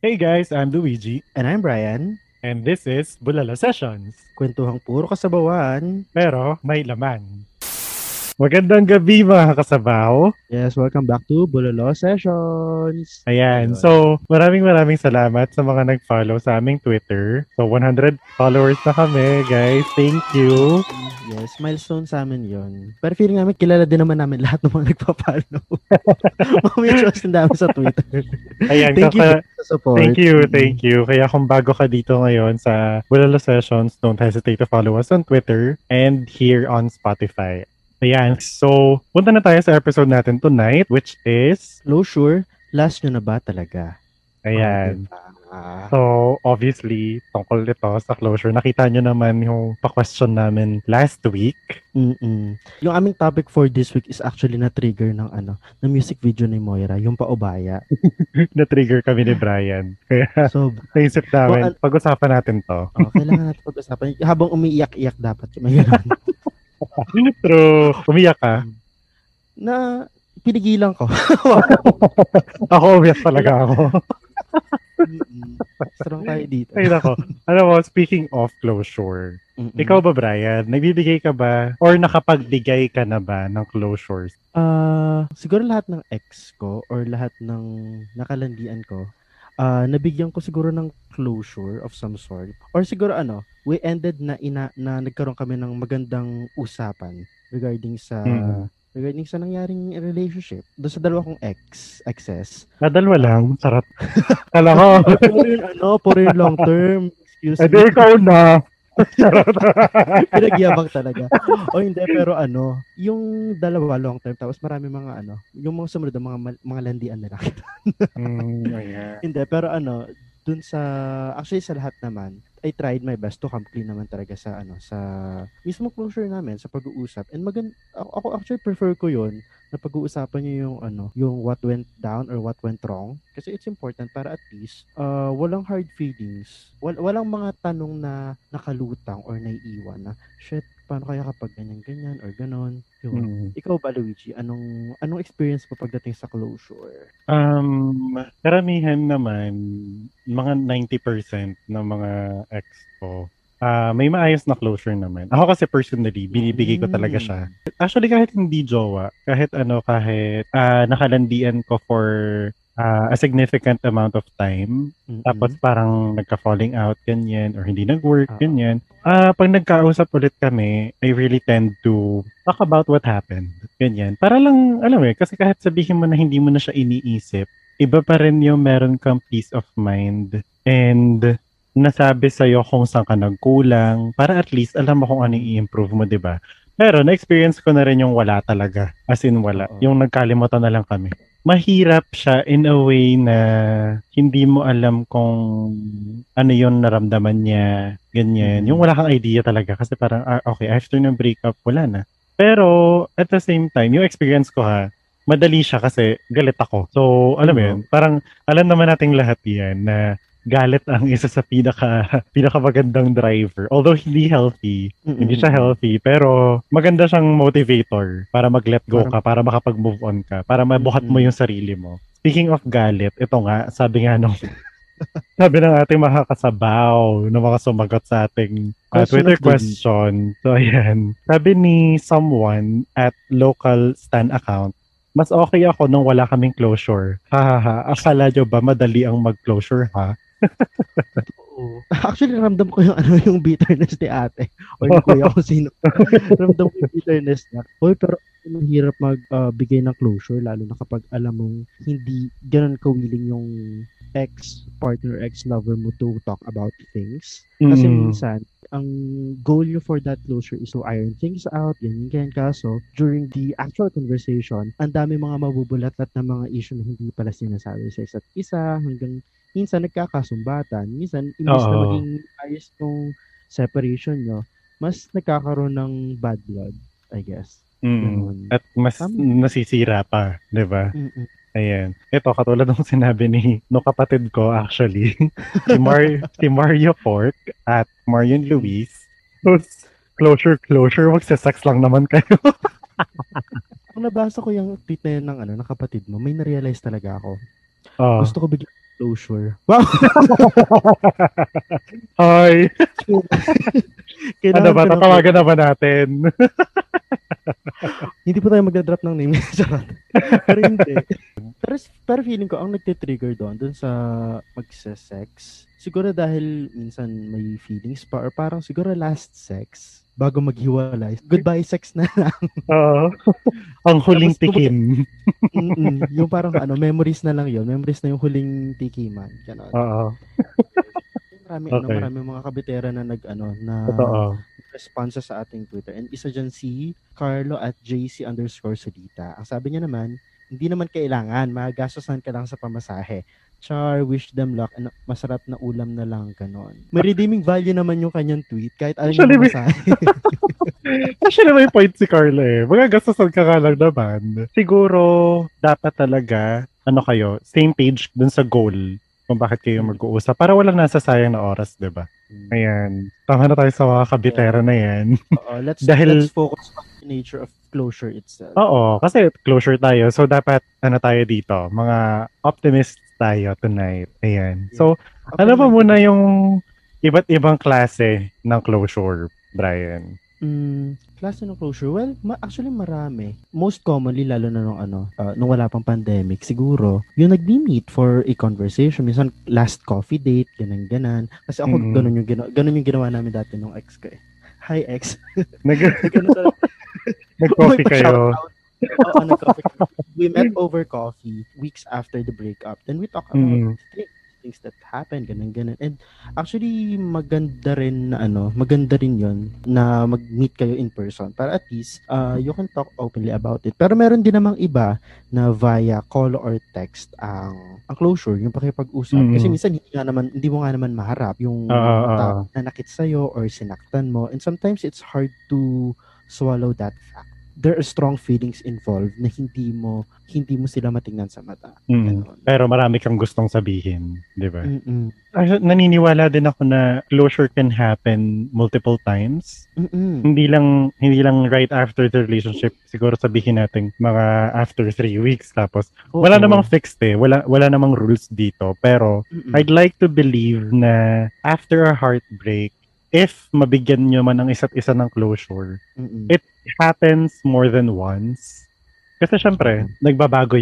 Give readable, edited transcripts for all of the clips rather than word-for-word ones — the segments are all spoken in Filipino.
Hey guys, I'm Luigi. And I'm Brian. And this is Bulalo Sessions. Kwentuhang puro kasabawan. Pero may laman. Magandang gabi mga kasabaw. Yes, welcome back to Bulalo Sessions. Ayan, so maraming salamat sa mga nag-follow sa aming Twitter. So 100 followers na kami, guys. Thank you. Yes, milestone sa amin yun. Pero feeling namin, kilala din naman namin lahat ng mga nagpa-follow. Mamichos din dami sa Twitter. Ayan, thank you for support. Thank you. Kaya kung bago ka dito ngayon sa Bulalo Sessions, don't hesitate to follow us on Twitter and here on Spotify. Ayan, so punta na tayo sa episode natin tonight, which is Closure, Last Nyo Na Ba Talaga? Ayan. So, obviously, tungkol ito sa closure. Nakita nyo naman yung pa-question namin last week. Mm-mm. Yung aming topic for this week is actually na-trigger ng na music video ni Moira, yung paubaya. Na-trigger kami ni Brian. Kaya, so, naisip namin, pag-usapan natin to. Oh, kailangan natin pag-usapan. Habang umiiyak-iyak dapat. True. Umiyak ka? Na, pinigilan ko. Ako, umiyak talaga ako. Strong tayo dito. Ay, nako. Speaking of closure, ikaw ba, Brian, nagbibigay ka ba or nakapagbigay ka na ba ng closures? Siguro lahat ng ex ko or lahat ng nakalandian ko, nabigyan ko siguro ng closure of some sort. Or siguro we ended na nagkaroon kami ng magandang usapan regarding sa nangyaring relationship. Doon sa dalawa kong exes. Dalawa lang? Sarap. Kala ko. Puro yung long term. Excuse me. Hindi, ikaw na. Pinagyabang talaga. O hindi, pero yung dalawa long term, tapos marami mga yung mga sumunod ng mga landian na nakita. Yeah. Hindi, pero dun sa, actually sa lahat naman, I tried my best to come clean naman talaga sa sa mismo closure namin sa pag-uusap. And ako actually prefer ko 'yon na pag-uusapan niyo yung yung what went down or what went wrong kasi it's important para at least walang hard feelings. Walang mga tanong na nakalutang or naiiwan na shit, paano kaya kapag ganyan or ganon. Ikaw ba, Luigi, anong experience mo pagdating sa closure? Karamihan naman, mga 90% ng mga ex ko, may maayos na closure naman. Ako kasi personally, binibigay ko talaga siya. Actually, kahit hindi jowa, kahit nakalandian ko for a significant amount of time, tapos parang nagka-falling out, ganyan, or hindi nag-work, ganyan. Pag nagkausap ulit kami, I really tend to talk about what happened, ganyan. Para lang, kasi kahit sabihin mo na hindi mo na siya iniisip, iba pa rin yung meron kang peace of mind and nasabi sa'yo kung saan ka nagkulang, para at least alam mo kung anong i-improve mo, diba? Pero na-experience ko na rin yung wala talaga, as in wala, yung nagkalimutan na lang kami. Mahirap siya in a way na hindi mo alam kung ano yung naramdaman niya, ganyan. Yung wala kang idea talaga kasi parang, okay, after ng breakup, wala na. Pero at the same time, yung experience ko madali siya kasi galit ako. So, alam mo yun, parang alam naman nating lahat yan na galit ang isa sa pinakamagandang driver. Although hindi healthy, hindi siya healthy, pero maganda siyang motivator para mag-let go ka, para makapag-move on ka, para mabuhat mo yung sarili mo. Speaking of galit, ito nga, sabi ng ating mga kasabaw na mga sumagot sa ating Twitter question. So, ayan. Sabi ni someone at local stan account, mas okay ako nung wala kaming closure. Ha. Akala nyo ba madali ang mag-closure, ha? Actually, ramdam ko yung yung bitterness ni ate. O yung kuya ko sino. Ramdam ko yung bitterness niya. Hoy, pero mahirap magbigay ng closure, lalo na kapag alam mong hindi ganun kawiling yung ex-partner, ex-lover mo to talk about things. Kasi minsan, ang goal nyo for that closure is to iron things out, ganyan. Kaso, during the actual conversation, ang dami mga mabubulat-lat na mga issue na hindi pala sinasabi sa isa't isa, hanggang minsan nagkakasumbatan, minsan imbis na maging ayos tong separation nyo, mas nagkakaroon ng bad blood, I guess. At mas nasisira pa, di ba? Ayan. Ito, katulad ng sinabi no kapatid ko actually, si Mario Pork at Marion Luis. So, closure, magsasaks lang naman kayo. Kung nabasa ko yung tweet na yun ng kapatid mo, may narealize talaga ako. Gusto ko bigyan closure. Wow! Hoy! Ano ba? Tatawagan na ba natin? Hindi po tayo magdadrop ng name. Pero hindi. Pero feeling ko, ang nagtitrigger doon sa magse-sex, siguro dahil minsan may feelings pa, or parang siguro last sex, bago maghiwalay. Goodbye sex na lang. Oo. Ang huling tikim. Yung parang ano, memories na lang yun. Memories na yung huling tikiman. Oo. Marami mga kabitera na nag-ano, na responsa sa ating Twitter. And isa dyan si Carlo at JC_Solita. Ang sabi niya naman, hindi naman kailangan, magagastosan ka lang sa pamasahe. Char, wish them luck, and masarap na ulam na lang, ganon. May redeeming value naman yung kanyang tweet, kahit alam niyo masahin. Actually, may point si Carla eh. Magagastosan ka lang naman. Siguro, dapat talaga, ano kayo, same page dun sa goal kung bakit kayo mag-uusap. Para walang nasasayang na oras, diba? Ayan. Tama na tayo sa mga kabitera na yan. Let's focus on the nature of closure itself. Oo, kasi closure tayo. So, dapat, ano tayo dito? Mga optimists tayo tonight. Ayan. So, okay, ano ba muna yung iba't ibang klase ng closure, Brian? Klase ng closure? Well, actually marami. Most commonly, lalo na nung wala pang pandemic, siguro, yung nag-meet for a conversation. Minsan, last coffee date, ganun-ganan. Kasi ako, ganun yung ginawa namin dati nung ex ko eh. Hi, ex. Nag-coffee kayo. We met over coffee weeks after the breakup. Then we talk about things that happened, ganun. And actually, maganda rin yun na mag-meet kayo in person. Para at least, you can talk openly about it. Pero meron din namang iba na via call or text ang closure, yung pakipag-usap. Kasi minsan, hindi mo nga naman maharap yung tao nanakit sa'yo or sinaktan mo. And sometimes, it's hard to swallow that fact. There are strong feelings involved na hindi mo sila matingnan sa mata. Pero marami kang gustong sabihin, di ba? Naniniwala din ako na closure can happen multiple times. Hindi lang right after the relationship. Siguro sabihin natin mga after 3 weeks. Tapos wala namang fixed eh. Wala namang rules dito. Pero I'd like to believe na after a heartbreak, if mabigyan nyo man ang isa't isa ng closure, it happens more than once. Kasi syempre, nagbabago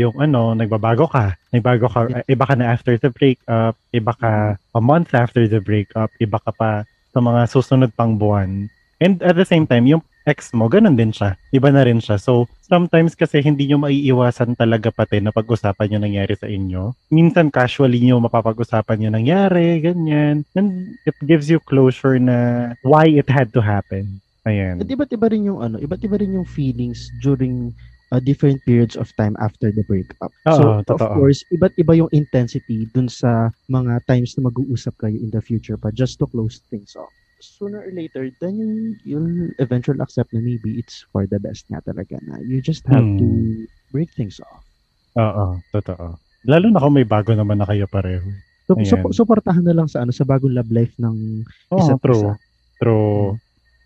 ka. Iba ka na after the breakup, iba ka a month after the breakup, iba ka pa sa mga susunod pang buwan. And at the same time, yung ex mo, ganun din siya. Iba na rin siya. So, sometimes kasi hindi nyo maiiwasan talaga pati na pag-usapan yung nangyari sa inyo. Minsan casually nyo mapapag-usapan yung nangyari, ganyan. And it gives you closure na why it had to happen. Ayan. At iba't iba rin yung feelings during different periods of time after the breakup. Of course, iba't iba yung intensity dun sa mga times na mag-uusap kayo in the future pa just to close things off. Sooner or later, then you'll eventually accept na maybe it's for the best nga talaga na. You just have to break things off. Oo, totoo. Lalo na kung may bago naman na kayo pareho. So, suportahan na lang sa bagong love life ng isa't isa. True.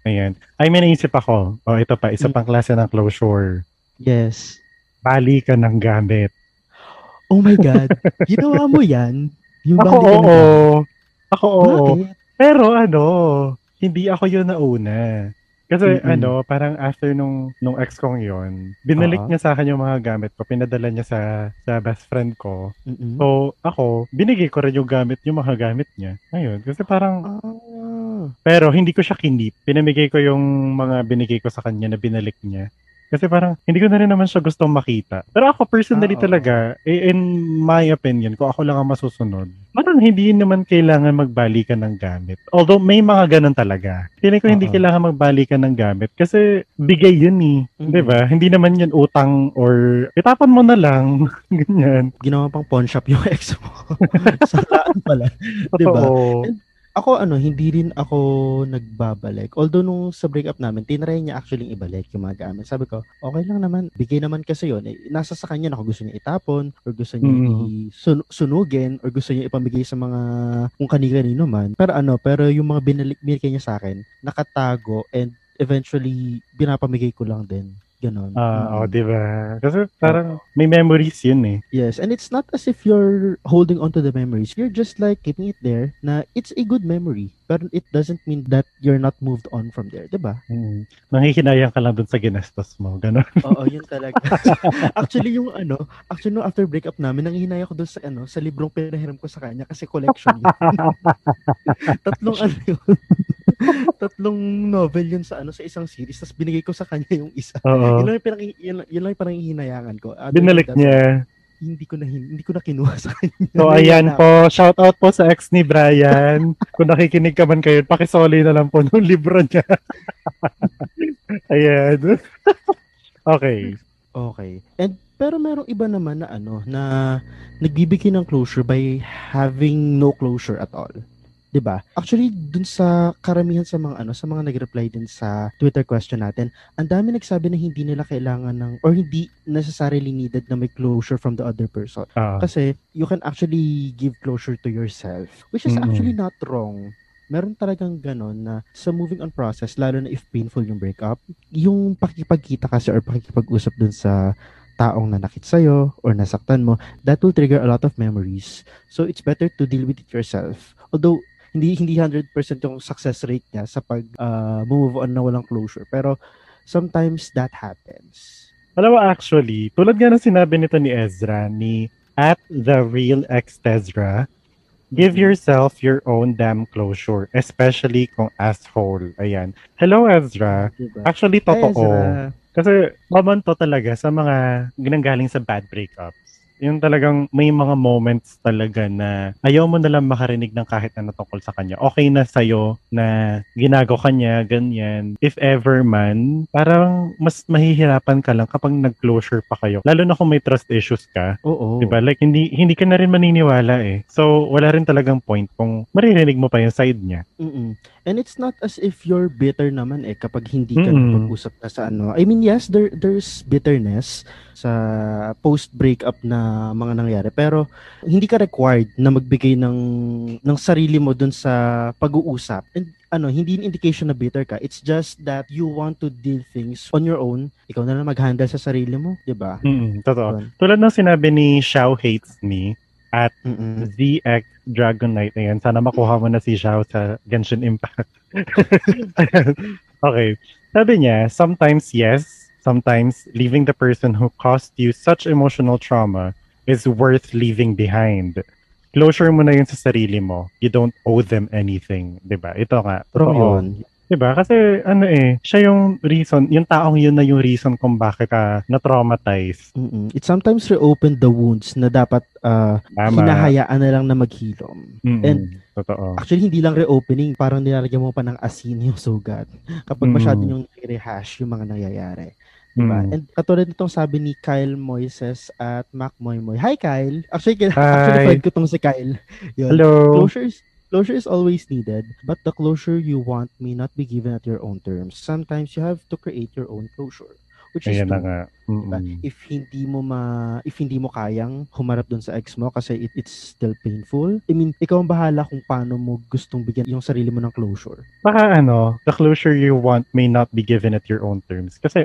Ayan. Ay, may naisip ako. Ito pa, isa pang klase ng closure. Yes. Bali ka ng gamit. Oh my God. Ginawa mo yan? Yung Ako, oo. Pero hindi ako yun nauna. Kasi parang after nung ex kong yun, binalik niya sa akin yung mga gamit ko, pinadala niya sa best friend ko. So ako, binigay ko rin yung mga gamit niya. Ayun, kasi parang, pero hindi ko siya kinip. Pinamigay ko yung mga binigay ko sa kanya na binalik niya. Kasi parang, hindi ko na rin naman siya gustong makita. Pero ako, personally talaga, in my opinion, kung ako lang ang masusunod, parang hindi naman kailangan magbalikan ng gamit. Although, may mga ganun talaga. Feeling ko hindi kailangan magbalikan ng gamit kasi bigay yun eh. Di ba? Hindi naman yun utang or itapan mo na lang. Ganyan. Ginawa pang pawn shop yung ex mo. Salaan pala. Di ba? Ako hindi rin ako nagbabalik. Although nung sa breakup namin, tinry niya actually ibalik yung mga gamit. Sabi ko, okay lang naman. Bigay naman kasi yun. Eh, nasa sa kanya na kung gusto niya itapon or gusto niya sunugin or gusto niya ipamigay sa mga kung kanino man. Pero yung mga binalik niya sa akin, nakatago and eventually binapamigay ko lang din. Ganon. O, diba? Kasi parang may memories yun eh. Yes, and it's not as if you're holding on to the memories. You're just like keeping it there na it's a good memory. But it doesn't mean that you're not moved on from there, diba? Mm. Nanghihinayang ka lang dun sa ginastos mo, ganon. Oo, yun talaga. Actually, yung no, after breakup namin, nanghihinayang ko dun sa, sa librong pinahiram ko sa kanya kasi collection yun. Tatlong novel yun sa sa isang series, tapos binigay ko sa kanya yung isa. Yun lang yung parang hinayangan ko. Binalik niya. Hindi ko na kinuha sa kanya. So ayan po, shout out po sa ex ni Brian. Kung nakikinig ka man kayo, pakisoli na lang po ng libro niya. Ayan. Okay. And pero merong iba naman na na nagbibigay ng closure by having no closure at all. Diba? Actually, dun sa karamihan sa mga sa mga nag-reply din sa Twitter question natin, ang dami nagsabi na hindi nila kailangan ng or hindi necessarily needed na may closure from the other person. Kasi you can actually give closure to yourself, which is actually not wrong. Meron talagang ganon na sa moving on process, lalo na if painful yung breakup, yung pakikipagkita kasi or pakikipag-usap dun sa taong nanakit sa'yo or nasaktan mo, that will trigger a lot of memories. So it's better to deal with it yourself. Although hindi 100% yung success rate niya sa pag move on na walang closure, pero sometimes that happens. Alam mo, actually, tulad nga ng sinabi nito ni Ezra, ni at the real ex Tezra, give yourself your own damn closure, especially kung asshole. Ayan. Hello, Ezra. Diba? Actually, totoo. Ezra. Kasi common to talaga sa mga ginanggaling sa bad breakups. Yung talagang may mga moments talaga na ayaw mo nalang makarinig ng kahit na natungkol sa kanya. Okay na sa'yo na ginago ka niya, ganyan. If ever man, parang mas mahihirapan ka lang kapag nag-closure pa kayo. Lalo na kung may trust issues ka. Oo. Diba? Like, hindi ka na rin maniniwala eh. So, wala rin talagang point kung maririnig mo pa yung side niya. Mm-mm. And it's not as if you're bitter naman eh kapag hindi ka nag-usap na sa I mean, yes, there's bitterness sa post-breakup na mga nangyari, pero hindi ka required na magbigay ng sarili mo dun sa pag-uusap. And hindi yung indication na bitter ka. It's just that you want to deal things on your own. Ikaw na lang mag-handle sa sarili mo, diba? Totoo. So, tulad ng sinabi ni Xiao Hates Me at ZX Dragon Knight. Ayan, sana makuha mo na si Xiao sa Genshin Impact. Okay. Sabi niya, sometimes yes, sometimes leaving the person who caused you such emotional trauma is worth leaving behind. Closure mo na yun sa sarili mo. You don't owe them anything, diba? Ito nga, totoo. Diba? Kasi siya yung reason, yung taong yun na yung reason kung bakit ka na-traumatize. Mm-mm. It sometimes reopen the wounds na dapat hinahayaan na lang na maghilom. Mm-mm. And totoo. Actually, hindi lang reopening, parang nilalagyan mo pa ng asin yung sugat kapag masyado yung rehash yung mga nangyayari. Diba? And katulad nitong sabi ni Kyle Moises at Mac Moymoy. Hi, Kyle! Actually, friend ko tong si Kyle. Yun. Hello! Closure is always needed, but the closure you want may not be given at your own terms. Sometimes you have to create your own closure, which is diba? If hindi mo kayang humarap dun sa ex mo kasi it's still painful. I mean, ikaw ang bahala kung paano mo gustong bigyan yung sarili mo ng closure. Baka the closure you want may not be given at your own terms. Kasi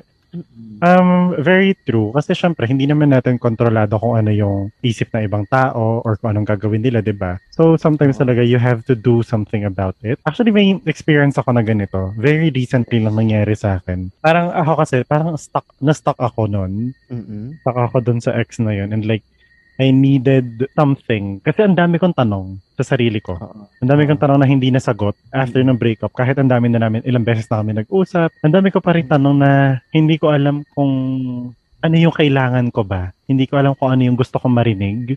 very true. Kasi syempre, hindi naman natin kontrolado kung ano yung isip na ibang tao or kung anong gagawin nila, diba? So, sometimes talaga you have to do something about it. Actually, may experience ako na ganito. Very recently lang nangyari sa akin. Parang ako kasi, na-stuck ako nun. Mm-hmm. Stuck ako dun sa ex na yun. And like, I needed something. Kasi ang dami kong tanong sa sarili ko. Ang dami kong tanong na hindi nasagot after ng breakup. Kahit ang dami na namin, ilang beses na kami nag-usap. Ang dami ko pa rin tanong na hindi ko alam kung ano yung kailangan ko ba. Hindi ko alam kung ano yung gusto kong marinig.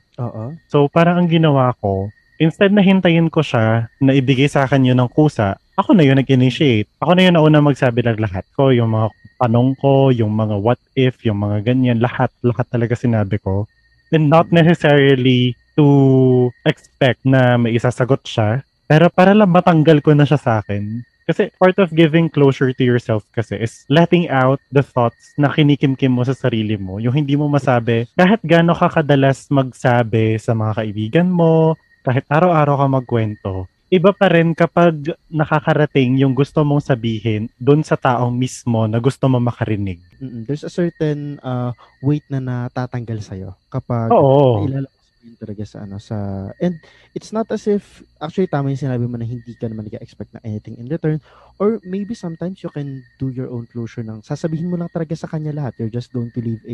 So parang ang ginawa ko, instead na hintayin ko siya na ibigay sa akin yun ng kusa, ako na yun nag-initiate. Ako na yun na una magsabi ng lahat ko, yung mga tanong ko, yung mga what if, yung mga ganyan. Lahat talaga sinabi ko. And not necessarily to expect na may isasagot siya, pero para lang matanggal ko na siya sa akin. Kasi part of giving closure to yourself kasi is letting out the thoughts na kinikimkim mo sa sarili mo. Yung hindi mo masabi, kahit gaano ka kadalas magsabi sa mga kaibigan mo, kahit araw-araw ka magkwento, iba pa rin kapag nakakarating yung gusto mong sabihin doon sa tao mismo na gusto mo makarinig. Mm-mm. There's a certain weight na natatanggal sa'yo kapag ilalabas mo yun talaga sa ano. And it's not as if, actually tama yung sinabi mo na hindi ka naman nag-expect na anything in return, or maybe sometimes you can do your own closure ng sasabihin mo lang talaga sa kanya lahat. You're just going to leave a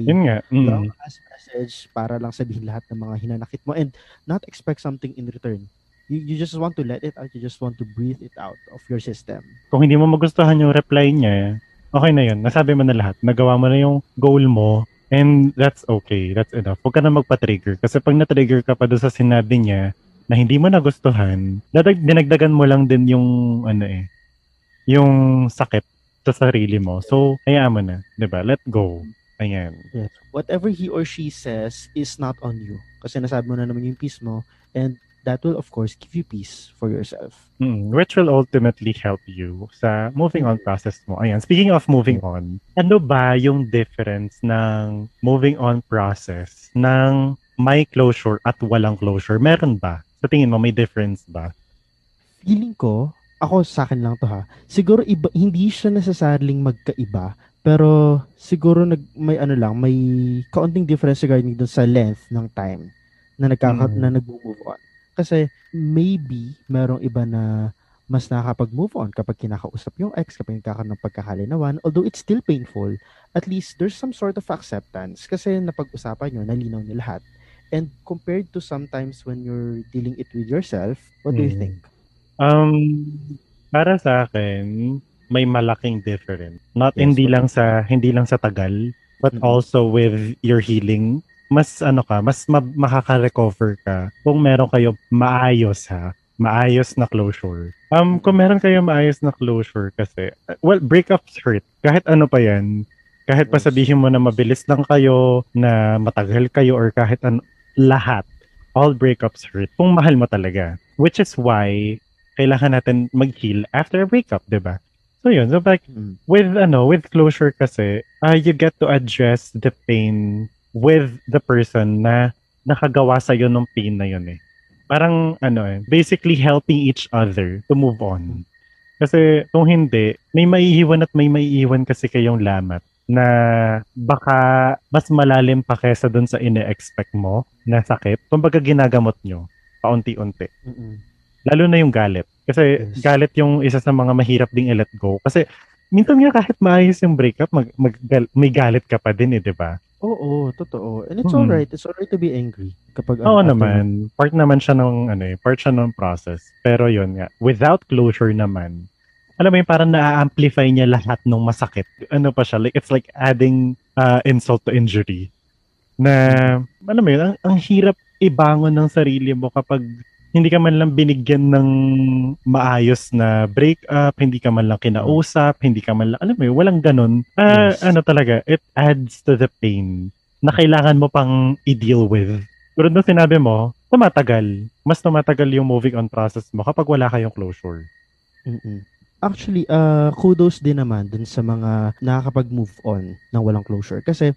long ass message para lang sabihin lahat ng mga hinanakit mo and not expect something in return. You just want to let it out. You just want to breathe it out of your system. Kung hindi mo magustuhan yung reply niya, okay na yun. Nasabi mo na lahat. Nagawa mo na yung goal mo. And that's okay. That's enough. Huwag ka na magpa-trigger. Kasi pag na-trigger ka pa doon sa sinabi niya na hindi mo nagustuhan, dinagdagan mo lang din yung, yung sakit sa sarili mo. So, hayaan mo na. Diba? Let go. Ayan. Yes. Whatever he or she says is not on you. Kasi nasabi mo na naman yung peace mo. And that will, of course, give you peace for yourself. Which will ultimately help you sa moving on process mo. Ayan, speaking of moving on, ano ba yung difference ng moving on process ng may closure at walang closure? Meron ba? Sa tingin mo, may difference ba? Feeling ko, ako sa akin lang to ha, siguro iba, hindi siya necessarily magkaiba, pero siguro may kaunting difference regarding dun sa length ng time na nag-move on. Kasi maybe merong iba na mas nakakapag-move on kapag kinakausap yung ex, kapag nagkakaroon ng pagkakalinawan. Although it's still painful, at least there's some sort of acceptance kasi napag-usapan nyo, nalinaw nyo lahat. And compared to sometimes when you're dealing it with yourself, what do you think? Para sa akin, may malaking difference. Hindi lang sa tagal, but also with your healing. Makaka-recover ka kung meron kayo maayos na closure. Kung meron kayo maayos na closure kasi, well, breakups hurt. Kahit ano pa yan, kahit pa sabihin mo na mabilis lang kayo, na matagal kayo, or kahit ano, lahat, all breakups hurt. Kung mahal mo talaga. Which is why, kailangan natin mag-heal after a breakup, diba? So yun, so like, with closure kasi, you get to address the pain with the person na nakagawa sa'yo ng pain na yun eh. Parang basically helping each other to move on. Kasi kung hindi, may maiiwan kasi kayong lamat na baka mas malalim pa kesa dun sa ine-expect mo na sakit. Kumbaga ginagamot nyo, paunti-unti. Lalo na yung galit. Kasi galit yung isa sa mga mahirap ding i-let go. Kasi minsan nga kahit maayos yung breakup, may galit ka pa din eh, di ba? Oo, totoo. And it's alright. It's alright to be angry. Kapag oo naman. Part siya ng process. Pero yun nga, without closure naman, alam mo yun, parang na-amplify niya lahat ng masakit. Ano pa siya? Like, it's like adding insult to injury. Na, alam mo yun, ang hirap ibangon ng sarili mo kapag hindi ka man lang binigyan ng maayos na breakup, hindi ka man lang kinausap, hindi ka man lang, alam mo yun, walang ganun. Talaga, it adds to the pain na kailangan mo pang i-deal with. Pero nung sinabi mo, mas tumatagal yung moving on process mo kapag wala kayong closure. Actually, kudos din naman dun sa mga nakakapag-move on ng walang closure. Kasi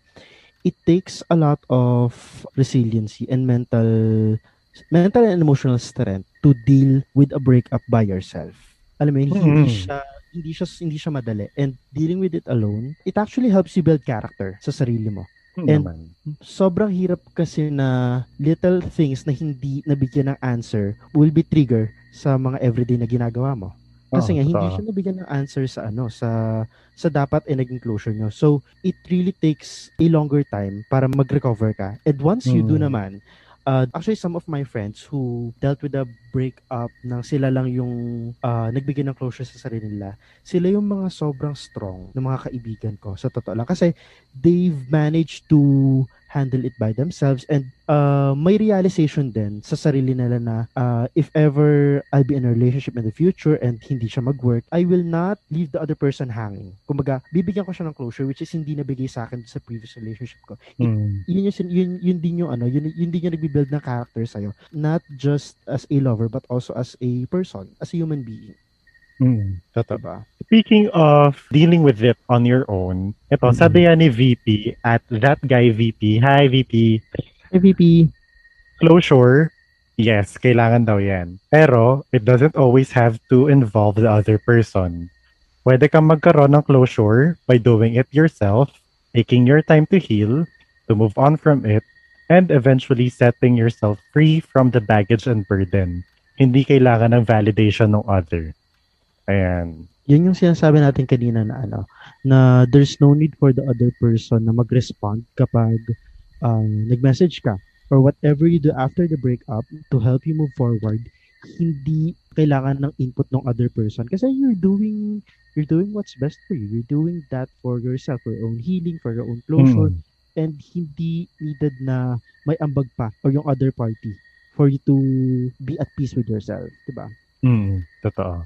it takes a lot of resiliency and mental and emotional strength to deal with a breakup by yourself. Alam mo, hindi siya madali. And dealing with it alone, it actually helps you build character sa sarili mo. And sobrang hirap kasi na little things na hindi nabigyan ng answer will be trigger sa mga everyday na ginagawa mo. Kasi hindi siya nabigyan ng answer sa sa dapat ay naging closure nyo. So, it really takes a longer time para mag-recover ka. And once you do naman, actually, some of my friends who dealt with a breakup nang sila lang yung nagbigay ng closure sa sarili nila, sila yung mga sobrang strong ng mga kaibigan ko, sa totoo lang. Kasi they've managed to handle it by themselves and may realization din sa sarili nila na if ever I'll be in a relationship in the future and hindi siya mag-work, I will not leave the other person hanging. Kumbaga, bibigyan ko siya ng closure which is hindi nabigay sa akin sa previous relationship ko. Yun din yung nagbi-build ng character sa'yo. Not just as a lover but also as a person, as a human being. Totoo. Speaking of dealing with it on your own, ito, sabi yan ni VP at that guy VP. Hi, VP. Closure Yes, kailangan daw yan. Pero, it doesn't always have to involve the other person. Pwede kang magkaroon ng closure by doing it yourself, taking your time to heal, to move on from it, and eventually setting yourself free from the baggage and burden. Hindi kailangan ng validation ng other. Ayan. Yun yung sinasabi natin kanina na ano, na there's no need for the other person na mag-respond kapag nag-message ka or whatever you do after the breakup to help you move forward. Hindi kailangan ng input ng other person kasi you're doing what's best for you. You're doing that for yourself, for your own healing, for your own closure, and hindi needed na may ambag pa or yung other party for you to be at peace with yourself, diba? Totoo.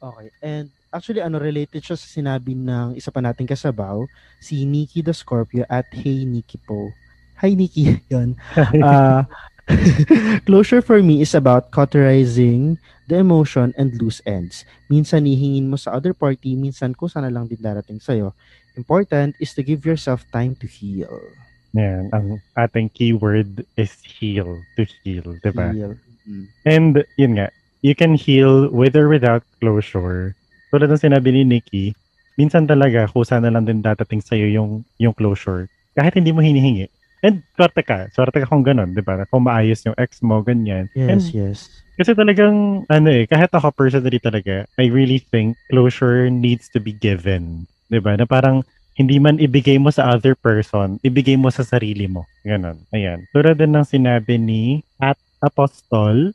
Okay, and actually, related siya sa sinabi ng isa pa nating kasabaw, si Nikki the Scorpio at Hey Nikki po. Hi, Nikki. Yun. Closure for me is about cauterizing the emotion and loose ends. Minsan hihingin mo sa other party, minsan kung sana lang din darating sa'yo. Important is to give yourself time to heal. Yan, ang ating keyword is heal, to heal, diba? Heal. Mm-hmm. And yun nga, you can heal with or without closure. Tulad ng sinabi ni Nikki, minsan talaga kusa na lang din datating sa'yo yung closure. Kahit hindi mo hinihingi. And swerte ka kung ganun, di ba? Kung maayos yung ex mo, ganyan. Yes. Kasi talagang, kahit ako personally talaga, I really think closure needs to be given. Di ba? Na parang, hindi man ibigay mo sa other person, ibigay mo sa sarili mo. Ganun. Ayan. Tulad din ng sinabi ni at Apostol,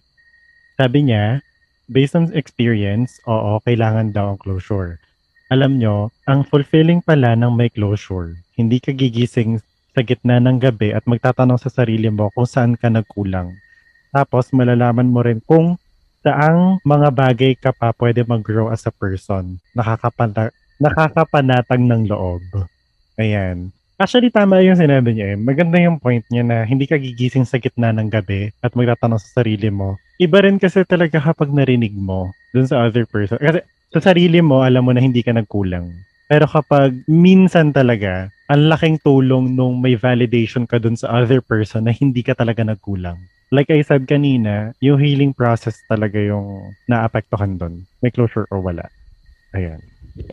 sabi niya, based on experience, oo, kailangan daw ang closure. Alam nyo, ang fulfilling pala ng may closure. Hindi ka gigising sa gitna ng gabi at magtatanong sa sarili mo kung saan ka nagkulang. Tapos malalaman mo rin kung saang mga bagay ka pa pwede mag-grow as a person. Nakakapanatag ng loob. Ayan. Actually, tama yung sinabi niya. Maganda yung point niya na hindi ka gigising sa gitna ng gabi at magtatanong sa sarili mo. Iba rin kasi talaga kapag narinig mo dun sa other person. Kasi sa sarili mo, alam mo na hindi ka nagkulang. Pero kapag minsan talaga, ang laking tulong nung may validation ka dun sa other person na hindi ka talaga nagkulang. Like I said kanina, yung healing process talaga yung naapektuhan dun. May closure or wala. Ayan.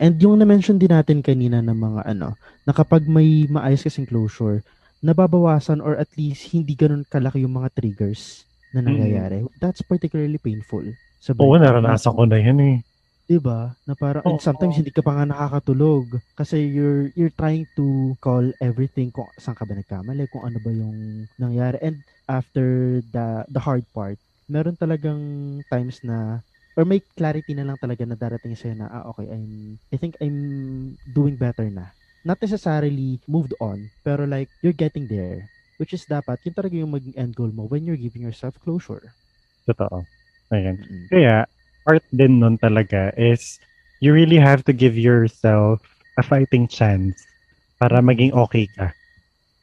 And yung na-mention din natin kanina ng mga na kapag may maayos kasing closure, nababawasan or at least hindi ganun kalaki yung mga triggers na nangyayari. That's particularly painful. Oo, naranasan ko na yan eh. Diba? Na parang, and sometimes hindi ka pa nga nakakatulog kasi you're trying to call everything kung saan ka ba nagkamali, kung ano ba yung nangyari. And after the hard part, meron talagang times na or may clarity na lang talaga na darating sa'yo na, okay, I think I'm doing better na. Not necessarily moved on, pero like, you're getting there. Which is dapat, yun talaga yung maging end goal mo when you're giving yourself closure. Totoo. Ayan. Kaya, part din nun talaga is, you really have to give yourself a fighting chance para maging okay ka.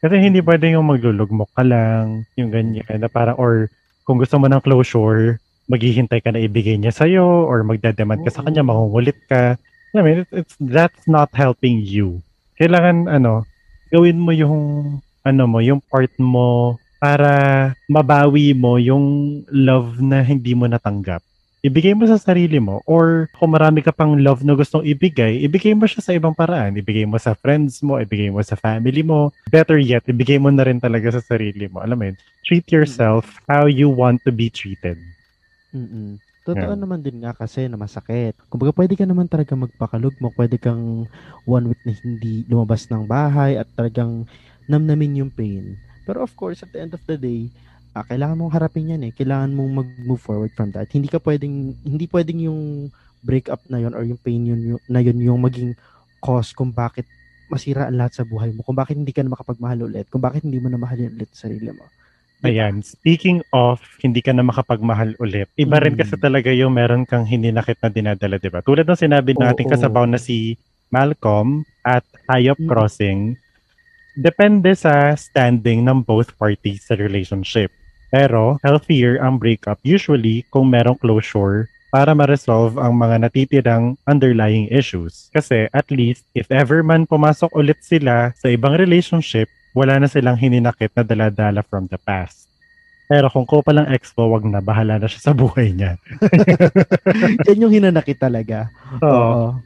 Kasi hindi pwede yung maglulugmok ka lang, yung ganyan, na parang, or kung gusto mo ng closure, maghihintay ka na ibigay niya sa'yo or magdademand ka sa kanya, mangungulit ka. I mean, that's not helping you. Kailangan, gawin mo yung, yung part mo para mabawi mo yung love na hindi mo natanggap. Ibigay mo sa sarili mo or kung marami ka pang love na gustong ibigay, ibigay mo siya sa ibang paraan. Ibigay mo sa friends mo, ibigay mo sa family mo. Better yet, ibigay mo na rin talaga sa sarili mo. Alam mo yun, treat yourself how you want to be treated. Totoo naman din nga kasi na masakit. Kumbaga pwede ka naman talaga magpakalugmok, pwede kang one week na hindi lumabas ng bahay at talagang namnamin yung pain. Pero of course, at the end of the day, kailangan mong harapin yan eh. Kailangan mong mag-move forward from that. Hindi pwedeng yung breakup na yun or yung pain yun yung maging cause kung bakit masira lahat sa buhay mo, kung bakit hindi ka na makapagmahal ulit, kung bakit hindi mo na mahalin ulit sa sarili mo. Ayan, speaking of, hindi ka na makapagmahal ulit. Iba rin kasi talaga yung meron kang hininakit na dinadala, diba? Tulad ng sinabi natin kasabaw na si Malcolm at Hayop Crossing, depende sa standing ng both parties sa relationship. Pero, healthier ang breakup usually kung merong closure para ma-resolve ang mga natitirang underlying issues. Kasi at least, if ever man pumasok ulit sila sa ibang relationship, wala na silang hininakit na dala-dala from the past. Pero kung ko palang ex mo, wag na, bahala na siya sa buhay niya. Yan yung hinanakit talaga. Oo.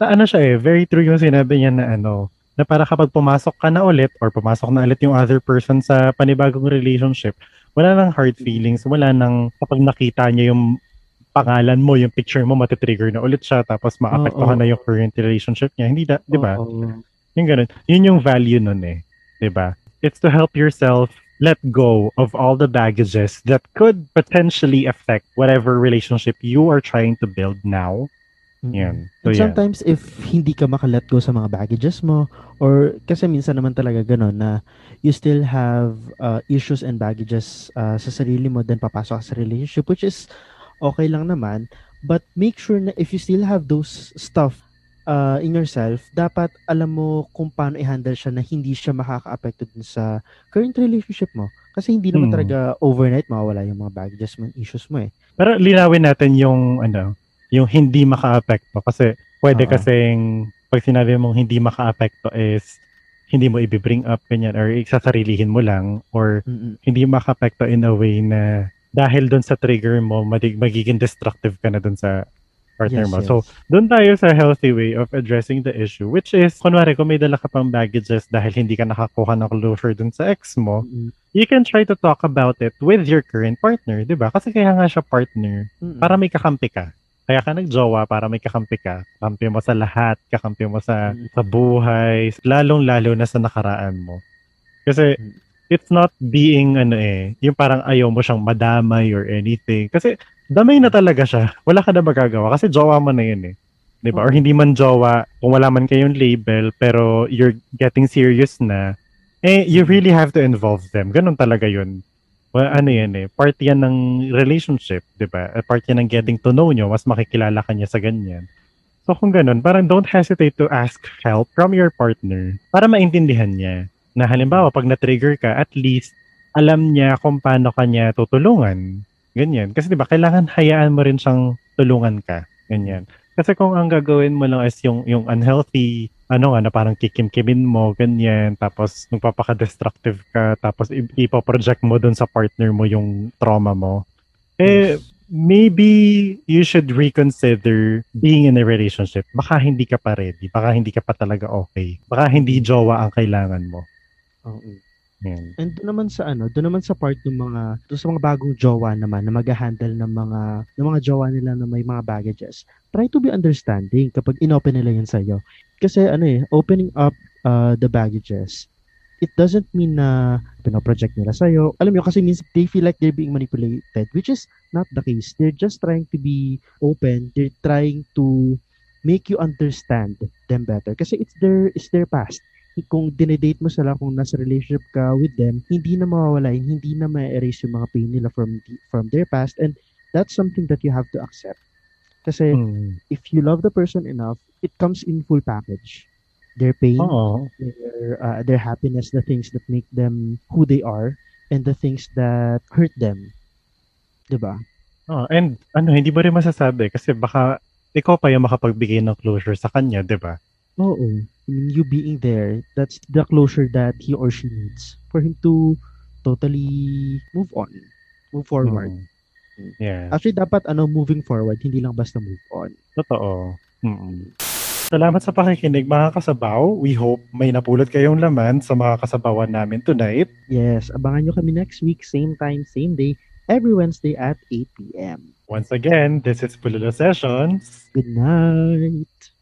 Ano siya eh, very true yung sinabi niya na ano, na para kapag pumasok ka na ulit or pumasok na ulit yung other person sa panibagong relationship, wala nang hard feelings, wala nang kapag nakita niya yung pangalan mo, yung picture mo, matitrigger na ulit siya tapos maapektuhan na yung current relationship niya. Hindi na, di ba? Yung ganun. Yun yung value nun eh, di ba? It's to help yourself let go of all the baggages that could potentially affect whatever relationship you are trying to build now. Yeah. So, and sometimes if hindi ka makalet go sa mga baggages mo or kasi minsan naman talaga gano'n na you still have issues and baggages sa sarili mo then papasok sa relationship, which is okay lang naman, but make sure na if you still have those stuff in yourself, dapat alam mo kung paano i-handle siya na hindi siya makaka-apekto dun sa current relationship mo. Kasi hindi naman talaga overnight mawawala yung mga baggages mo, issues mo eh. Pero linawin natin yung ano, yung hindi maka-apekto kasi pwede kasing pag sinabi mong hindi maka-apekto is hindi mo i-bring up ganyan or isasarilihin mo lang or hindi maka-apekto in a way na dahil doon sa trigger mo magiging destructive ka na doon sa partner mo. So, doon tayo sa healthy way of addressing the issue, which is kunwari kung may dala ka pang baggages dahil hindi ka nakakuha ng closure doon sa ex mo, you can try to talk about it with your current partner, 'di ba? Kasi kaya nga siya partner para may kakampi ka. Kaya ka nagjowa para may kakampi ka. Kakampi mo sa lahat, kakampi mo sa buhay, lalong-lalo na sa nakaraan mo. Kasi it's not being ano eh, yung parang ayaw mo siyang madamay or anything. Kasi damay na talaga siya. Wala ka na magagawa kasi jowa mo na yun eh. Diba? Or hindi man jowa, kung wala man kayong label, pero you're getting serious na, eh, you really have to involve them. Ganun talaga yun. Well, ano yan eh, part yan ng relationship, di ba? Part yan ng getting to know nyo, mas makikilala ka niya sa ganyan. So kung ganun, parang don't hesitate to ask help from your partner para maintindihan niya na halimbawa pag na-trigger ka, at least alam niya kung paano ka niya tutulungan. Ganyan. Kasi di ba, kailangan hayaan mo rin siyang tulungan ka. Ganyan. Kasi kung ang gagawin mo lang is yung unhealthy, ano nga, na parang kikim-kimin mo, ganyan, tapos nagpapaka-destructive ka, tapos ipaproject mo dun sa partner mo yung trauma mo, eh, maybe you should reconsider being in a relationship. Baka hindi ka pa ready, baka hindi ka pa talaga okay, baka hindi jowa ang kailangan mo. Okay. Yeah. And doon naman sa part ng mga, doon sa mga bagong jowa naman na mag-handle ng mga jowa nila na may mga baggages, try to be understanding kapag inopen nila yan sa'yo. Kasi ano eh, opening up the baggages, it doesn't mean na pinoproject nila sa'yo. Alam mo kasi means they feel like they're being manipulated, which is not the case. They're just trying to be open. They're trying to make you understand them better. Kasi it's their past. Kung dinedate mo sila, kung nasa relationship ka with them, hindi na mawawala, hindi na ma-erase yung mga pain nila from their past, and that's something that you have to accept. Kasi if you love the person enough, it comes in full package. Their pain, their happiness, the things that make them who they are, and the things that hurt them. Diba? And ano, hindi ba rin masasabi kasi baka ikaw pa yung makapagbigay ng closure sa kanya, diba? Oo. You being there, that's the closure that he or she needs for him to totally move forward. Yeah. Actually, dapat moving forward, hindi lang basta move on. Totoo. Salamat sa pakikinig, mga kasabaw. We hope may napulot kayong laman sa mga kasabawan namin tonight. Yes, abangan nyo kami next week, same time, same day, every Wednesday at 8 p.m. Once again, this is Bulalo Sessions. Good night.